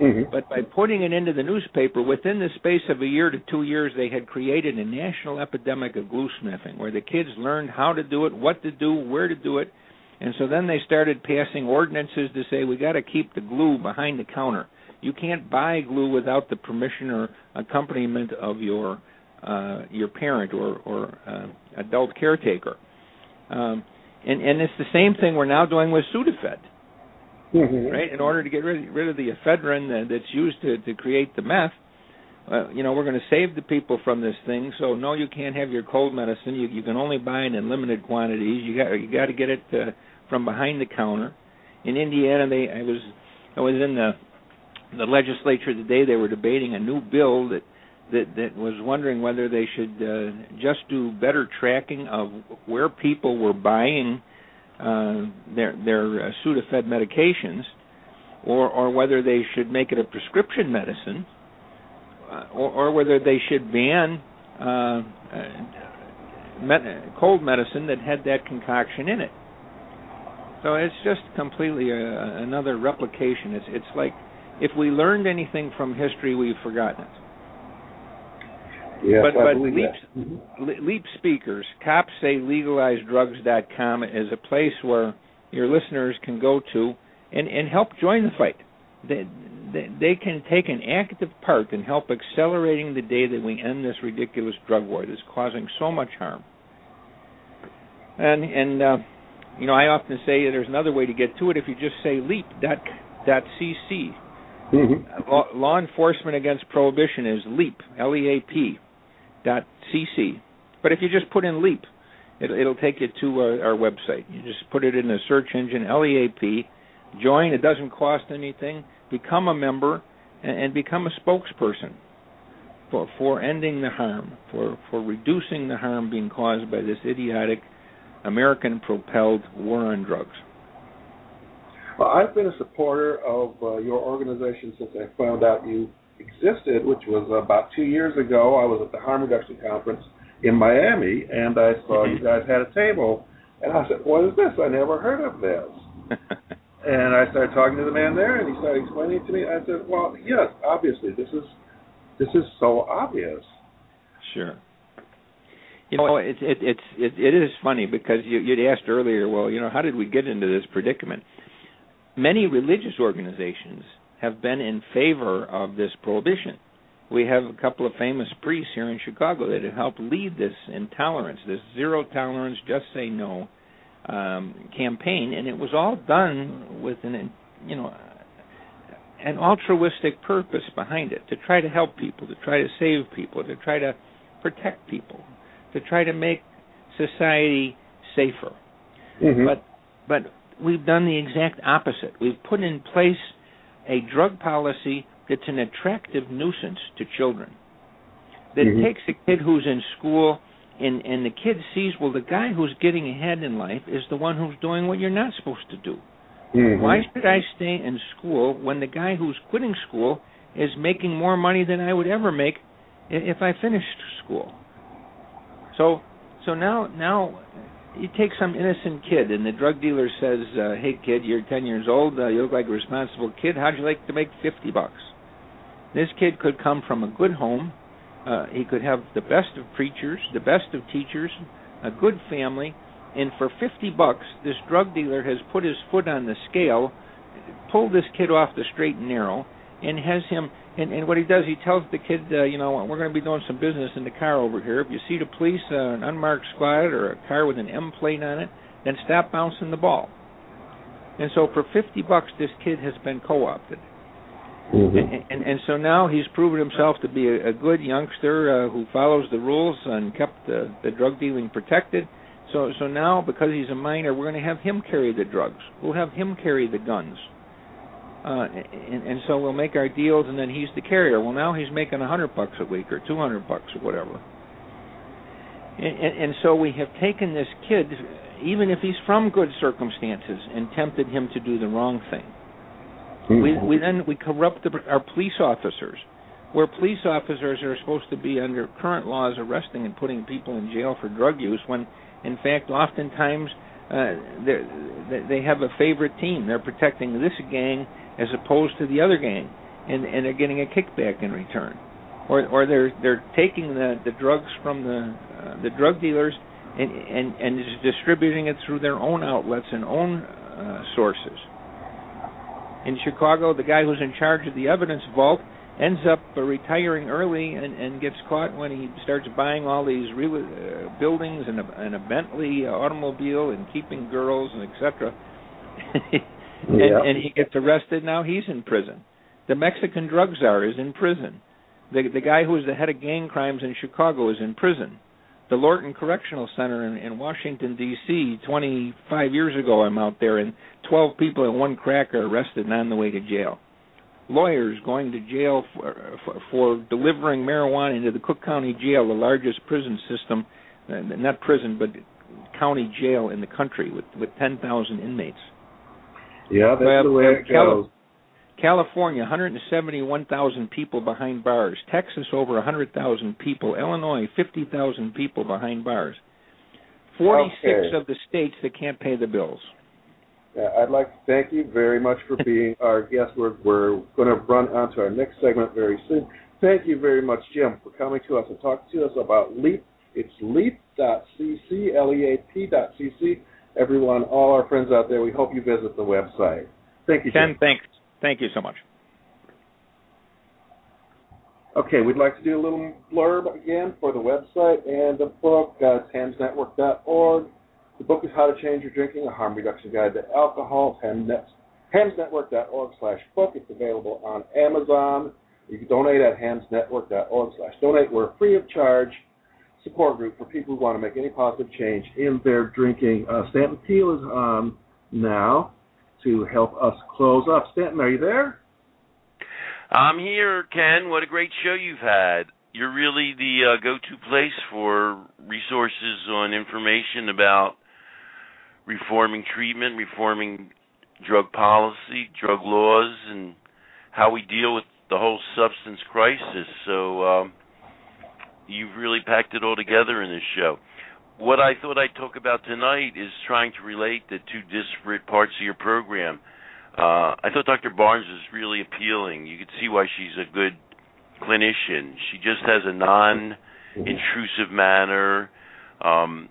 Mm-hmm. But by putting it into the newspaper, within the space of a year to two years, they had created a national epidemic of glue sniffing, where the kids learned how to do it, what to do, where to do it. And so then they started passing ordinances to say, we got to keep the glue behind the counter. You can't buy glue without the permission or accompaniment of your uh, your parent or, or uh, adult caretaker. Um, and, and it's the same thing we're now doing with Sudafed. Mm-hmm. Right, in order to get rid, rid of the ephedrine that's used to, to create the meth, uh, you know, we're going to save the people from this thing. So no, you can't have your cold medicine. You, you can only buy it in limited quantities. You got you got to get it uh, from behind the counter. In Indiana, they I was I was in the the legislature today. They were debating a new bill that that, that was wondering whether they should uh, just do better tracking of where people were buying. Uh, their, their uh, Sudafed medications, or, or whether they should make it a prescription medicine, uh, or, or whether they should ban uh, uh, med- cold medicine that had that concoction in it. So it's just completely a, another replication. It's, it's like if we learned anything from history, we've forgotten it. Yes, but but leap, mm-hmm. leap speakers, cops say legalize drugs dot com is a place where your listeners can go to and, and help join the fight. They, they, they can take an active part in help accelerating the day that we end this ridiculous drug war that's causing so much harm. And, and uh, you know, I often say there's another way to get to it if you just say leap dot c c. Mm-hmm. Law, Law Enforcement Against Prohibition is LEAP, L E A P, dot C C. But if you just put in LEAP, it, it'll take you to uh, our website. You just put it in the search engine, L E A P, join, it doesn't cost anything, become a member, and, and become a spokesperson for, for ending the harm, for, for reducing the harm being caused by this idiotic American-propelled war on drugs. Well, I've been a supporter of uh, your organization since I found out you existed, which was about two years ago. I was at the Harm Reduction Conference in Miami, and I saw you guys had a table, and I said, what is this? I never heard of this. And I started talking to the man there, and he started explaining it to me. I said, well, yes, obviously, this is this is so obvious. Sure. You know, it, it, it's, it, it is funny because you, you'd asked earlier, well, you know, how did we get into this predicament? Many religious organizations have been in favor of this prohibition. We have a couple of famous priests here in Chicago that have helped lead this intolerance, this zero tolerance, just say no um, campaign, and it was all done with an, you know, an altruistic purpose behind it, to try to help people, to try to save people, to try to protect people, to try to make society safer. Mm-hmm. But, but. We've done the exact opposite. We've put in place a drug policy that's an attractive nuisance to children. That mm-hmm. takes a kid who's in school and, and the kid sees, well, the guy who's getting ahead in life is the one who's doing what you're not supposed to do. Mm-hmm. Why should I stay in school when the guy who's quitting school is making more money than I would ever make if I finished school? So, so now, now... You take some innocent kid, and the drug dealer says, uh, hey, kid, you're ten years old. Uh, you look like a responsible kid. How'd you like to make fifty bucks? This kid could come from a good home. Uh, he could have the best of preachers, the best of teachers, a good family. And for fifty bucks, this drug dealer has put his foot on the scale, pulled this kid off the straight and narrow, and has him, and, and what he does, he tells the kid, uh, you know, we're going to be doing some business in the car over here. If you see the police, uh, an unmarked squad or a car with an M plate on it, then stop bouncing the ball. And so for fifty bucks, this kid has been co-opted. Mm-hmm. And, and, and so now he's proven himself to be a, a good youngster uh, who follows the rules and kept the, the drug dealing protected. So, so now, because he's a minor, we're going to have him carry the drugs. We'll have him carry the guns. Uh, and, and so we'll make our deals, and then he's the carrier. Well, now he's making a hundred bucks a week, or two hundred bucks, or whatever. And, and, and so we have taken this kid, even if he's from good circumstances, and tempted him to do the wrong thing. Mm-hmm. We, we then we corrupt the, our police officers, where police officers are supposed to be under current laws arresting and putting people in jail for drug use, when in fact, oftentimes uh, they have a favorite team. They're protecting this gang as opposed to the other gang, and, and they're getting a kickback in return, or or they're they're taking the, the drugs from the uh, the drug dealers and and and distributing it through their own outlets and own uh, sources. In Chicago, the guy who's in charge of the evidence vault ends up uh, retiring early and, and gets caught when he starts buying all these real, uh, buildings and a, and a Bentley automobile and keeping girls and et cetera. And, yeah. and he gets arrested. Now he's in prison. The Mexican drug czar is in prison. The the guy who was the head of gang crimes in Chicago is in prison. The Lorton Correctional Center in, in Washington, D C, twenty-five years ago, I'm out there, and twelve people and one crack are arrested and on the way to jail. Lawyers going to jail for, for, for delivering marijuana into the Cook County jail, the largest prison system, not prison, but county jail in the country with, with ten thousand inmates. Yeah, that's well, the way it Cali- goes. California, one hundred seventy-one thousand people behind bars. Texas, over one hundred thousand people. Illinois, fifty thousand people behind bars. forty-six okay. of the states that can't pay the bills. Yeah, I'd like to thank you very much for being our guest. We're, we're going to run on to our next segment very soon. Thank you very much, Jim, for coming to us and talking to us about LEAP. It's leap dot c c, L E A P dot c c. Everyone, all our friends out there, we hope you visit the website. Thank you, Ken, Jim. Thanks. Thank you so much. Okay, we'd like to do a little blurb again for the website and the book, uh, hams network dot org. The book is How to Change Your Drinking, A Harm Reduction Guide to Alcohol, hams network dot org slash book. It's available on Amazon. You can donate at hams network dot org slash donate. We're a free of charge support group for people who want to make any positive change in their drinking. Uh, Stanton Peele is on now to help us close up. Stanton, are you there? I'm here, Ken. What a great show you've had. You're really the uh, go-to place for resources on information about reforming treatment, reforming drug policy, drug laws, and how we deal with the whole substance crisis. So um, you've really packed it all together in this show. What I thought I'd talk about tonight is trying to relate the two disparate parts of your program. Uh, I thought Doctor Barnes was really appealing. You could see why she's a good clinician. She just has a non-intrusive manner. Um,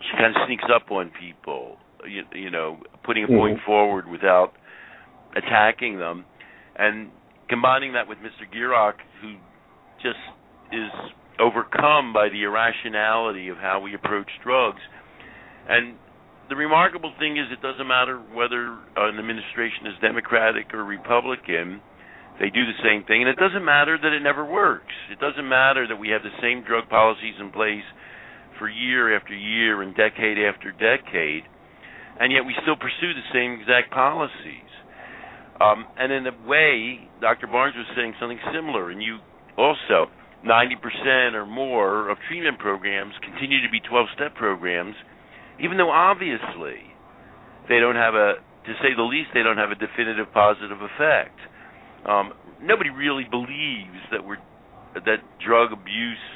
she kind of sneaks up on people, you, you know, putting a point mm-hmm. forward without attacking them. And combining that with Mister Gierach, who just is overcome by the irrationality of how we approach drugs. And the remarkable thing is it doesn't matter whether an administration is Democratic or Republican, they do the same thing. And it doesn't matter that it never works. It doesn't matter that we have the same drug policies in place for year after year and decade after decade, and yet we still pursue the same exact policies. Um, and in a way, Doctor Barnes was saying something similar, and you also, ninety percent or more of treatment programs continue to be twelve-step programs, even though obviously they don't have a, to say the least, they don't have a definitive positive effect. Um, nobody really believes that we're that drug abuse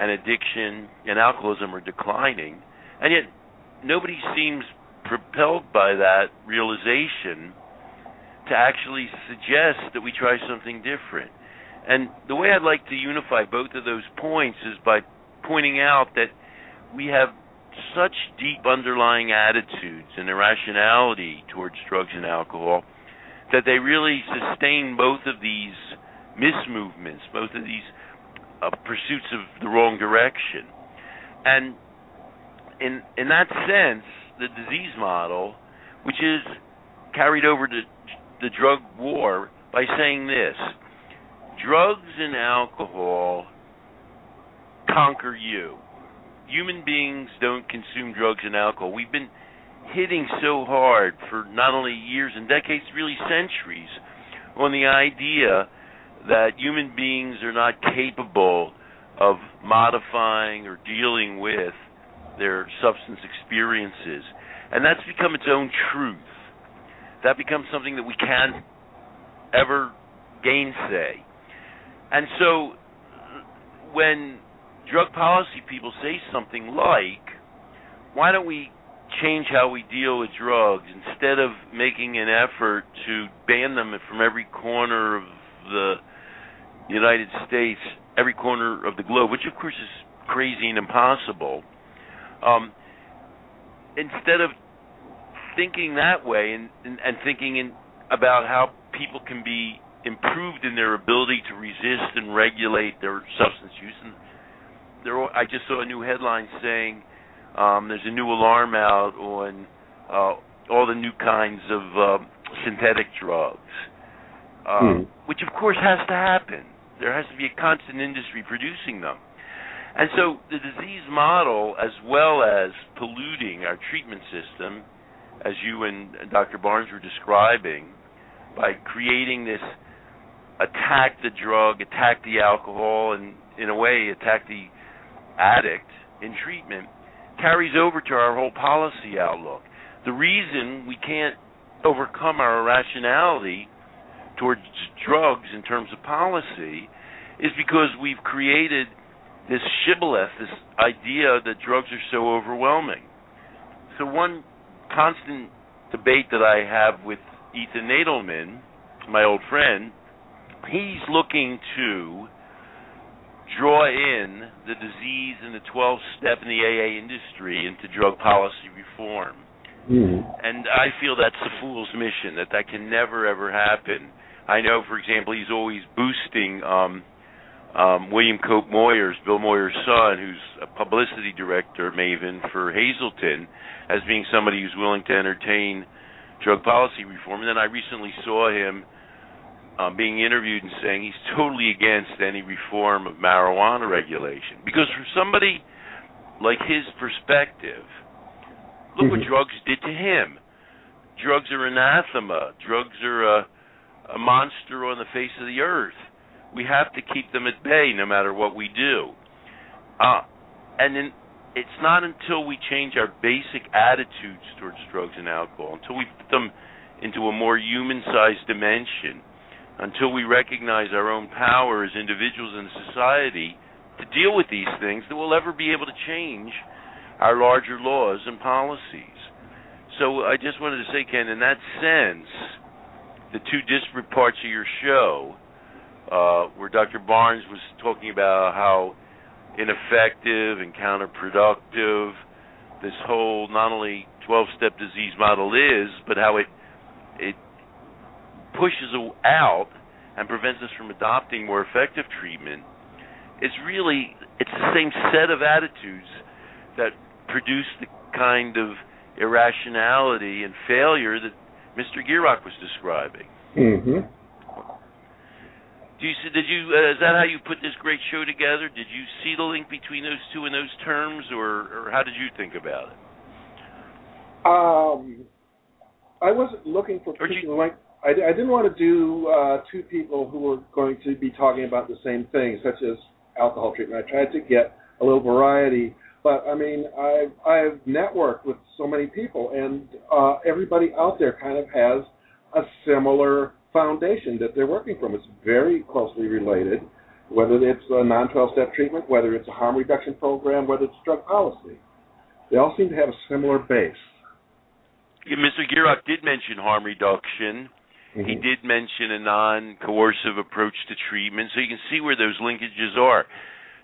and addiction and alcoholism are declining, and yet nobody seems propelled by that realization to actually suggest that we try something different. And the way I'd like to unify both of those points is by pointing out that we have such deep underlying attitudes and irrationality towards drugs and alcohol that they really sustain both of these mismovements, both of these uh, pursuits of the wrong direction. And in in that sense, the disease model, which is carried over to the drug war by saying this: drugs and alcohol conquer you. Human beings don't consume drugs and alcohol. We've been hitting so hard for not only years and decades, really centuries, on the idea that human beings are not capable of modifying or dealing with their substance experiences. And that's become its own truth. That becomes something that we can't ever gainsay. And so when drug policy people say something like, why don't we change how we deal with drugs instead of making an effort to ban them from every corner of the United States, every corner of the globe, which of course is crazy and impossible, um, instead of thinking that way and, and, and thinking in, about how people can be improved in their ability to resist and regulate their substance use. And there, I just saw a new headline saying um, there's a new alarm out on uh, all the new kinds of uh, synthetic drugs, um, hmm. which of course has to happen. There has to be a constant industry producing them. And so the disease model, as well as polluting our treatment system, as you and Doctor Barnes were describing, by creating this attack the drug, attack the alcohol, and in a way attack the addict in treatment, carries over to our whole policy outlook. The reason we can't overcome our irrationality towards drugs in terms of policy is because we've created this shibboleth, this idea that drugs are so overwhelming. So one constant debate that I have with Ethan Nadelmann, my old friend, he's looking to draw in the disease and the twelve-step and the A A industry into drug policy reform. Mm. And I feel that's the fool's mission, that that can never, ever happen. I know, for example, he's always boosting um, um, William Cope Moyers, Bill Moyers' son, who's a publicity director, maven, for Hazleton, as being somebody who's willing to entertain drug policy reform. And then I recently saw him Um, being interviewed and saying he's totally against any reform of marijuana regulation. Because for somebody like his perspective, look mm-hmm. what drugs did to him. Drugs are anathema. Drugs are a, a monster on the face of the earth. We have to keep them at bay no matter what we do. Uh, and then it's not until we change our basic attitudes towards drugs and alcohol, until we put them into a more human-sized dimension, until we recognize our own power as individuals in society to deal with these things, that we'll ever be able to change our larger laws and policies. So I just wanted to say, Ken, in that sense, the two disparate parts of your show, uh, where Doctor Barnes was talking about how ineffective and counterproductive this whole not only twelve-step disease model is, but how it it pushes out and prevents us from adopting more effective treatment, it's really, it's the same set of attitudes that produce the kind of irrationality and failure that Mister Gierach was describing. Mm-hmm. Do you, did you, uh, is that how you put this great show together? Did you see the link between those two in those terms, or, or how did you think about it? Um, I wasn't looking for particular link. I, I didn't want to do uh, two people who were going to be talking about the same thing, such as alcohol treatment. I tried to get a little variety, but I mean, I've, I've networked with so many people, and uh, everybody out there kind of has a similar foundation that they're working from. It's very closely related, whether it's a non twelve-step treatment, whether it's a harm reduction program, whether it's drug policy. They all seem to have a similar base. Yeah, Mister Gierach did mention harm reduction. He did mention a non-coercive approach to treatment, so you can see where those linkages are.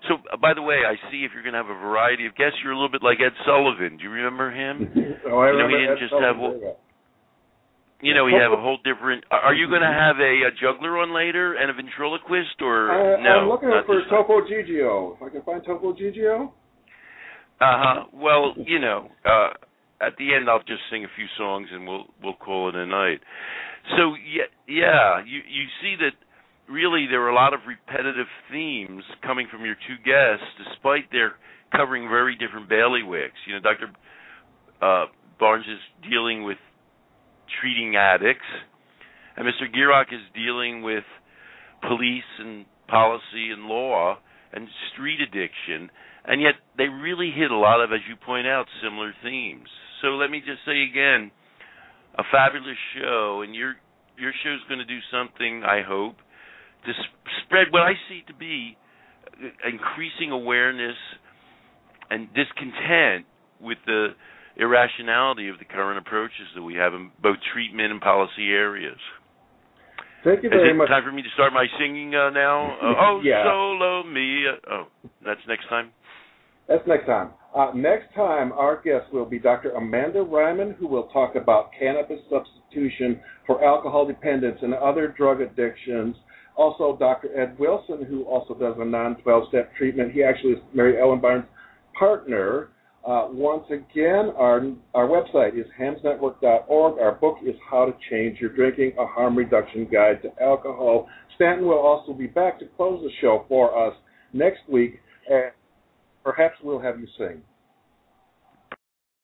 So, by the way, I see if you're going to have a variety of guests, you're a little bit like Ed Sullivan. Do you remember him? Oh, I you know, remember he didn't Ed just Sullivan. Have, well, you know, he had a whole different. Are you going to have a, a juggler on later and a ventriloquist, or I, no? I'm looking for Topo Gigio. If I can find Topo Gigio. Uh huh. Well, you know. Uh, At the end, I'll just sing a few songs, and we'll we'll call it a night. So, yeah, yeah you, you see that really there are a lot of repetitive themes coming from your two guests, despite their covering very different bailiwicks. You know, Doctor Uh, Barnes is dealing with treating addicts, and Mister Gierach is dealing with police and policy and law and street addiction. And yet they really hit a lot of, as you point out, similar themes. So let me just say again, a fabulous show, and your your show's going to do something, I hope, to sp- spread what I see to be increasing awareness and discontent with the irrationality of the current approaches that we have in both treatment and policy areas. Thank you very Is it much. Time for me to start my singing uh, now? Uh, oh, yeah. Solo me. Uh, oh, that's next time? That's next time. Uh, next time, our guest will be Doctor Amanda Ryman, who will talk about cannabis substitution for alcohol dependence and other drug addictions. Also, Doctor Ed Wilson, who also does a non twelve-step treatment. He actually is Mary Ellen Barnes' partner. Uh, once again, our our website is hams network dot org. Our book is How to Change Your Drinking, A Harm Reduction Guide to Alcohol. Stanton will also be back to close the show for us next week, and perhaps we'll have you sing.